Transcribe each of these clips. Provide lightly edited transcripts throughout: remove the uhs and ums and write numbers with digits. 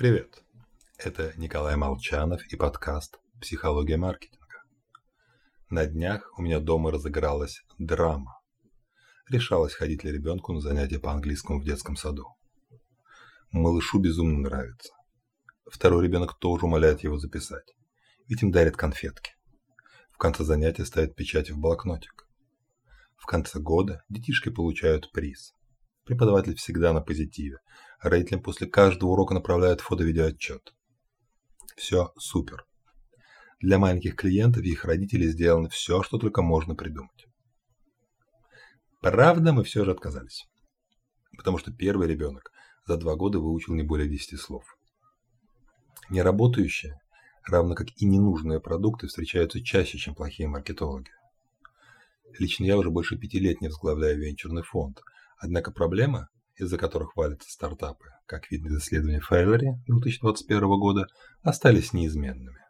Привет! Это Николай Молчанов и подкаст «Психология маркетинга». На днях у меня дома разыгралась драма. Решалось, ходить ли ребенку на занятия по английскому в детском саду. Малышу безумно нравится. Второй ребенок тоже умоляет его записать, ведь им дарят конфетки. В конце занятия ставят печати в блокнотик. В конце года детишки получают приз. Преподаватель всегда на позитиве. Родителям после каждого урока направляют фото-видеоотчет. Все супер. Для маленьких клиентов и их родителей сделано все, что только можно придумать. Правда, мы все же отказались. Потому что первый ребенок за 2 года выучил не более 10 слов. Неработающие, равно как и ненужные продукты, встречаются чаще, чем плохие маркетологи. Лично я уже больше 5 лет не возглавляю венчурный фонд. Однако проблемы, из-за которых валятся стартапы, как видно из исследования Failory 2021 года, остались неизменными.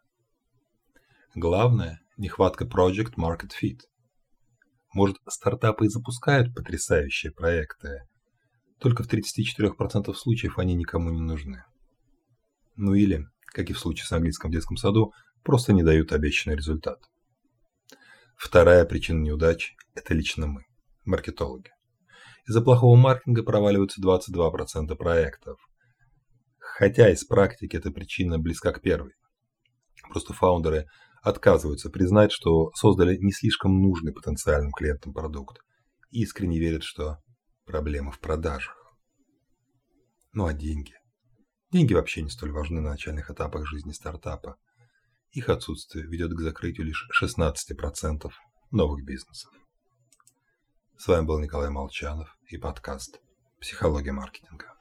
Главное – нехватка Project Market Fit. Может, стартапы и запускают потрясающие проекты, только в 34% случаев они никому не нужны. Ну или, как и в случае с английским детским саду, просто не дают обещанный результат. Вторая причина неудач – это лично мы, маркетологи. Из-за плохого маркетинга проваливаются 22% проектов. Хотя из практики эта причина близка к первой. Просто фаундеры отказываются признать, что создали не слишком нужный потенциальным клиентам продукт. И искренне верят, что проблема в продажах. Ну а деньги? Деньги вообще не столь важны на начальных этапах жизни стартапа. Их отсутствие ведет к закрытию лишь 16% новых бизнесов. С вами был Николай Молчанов и подкаст «Психология маркетинга».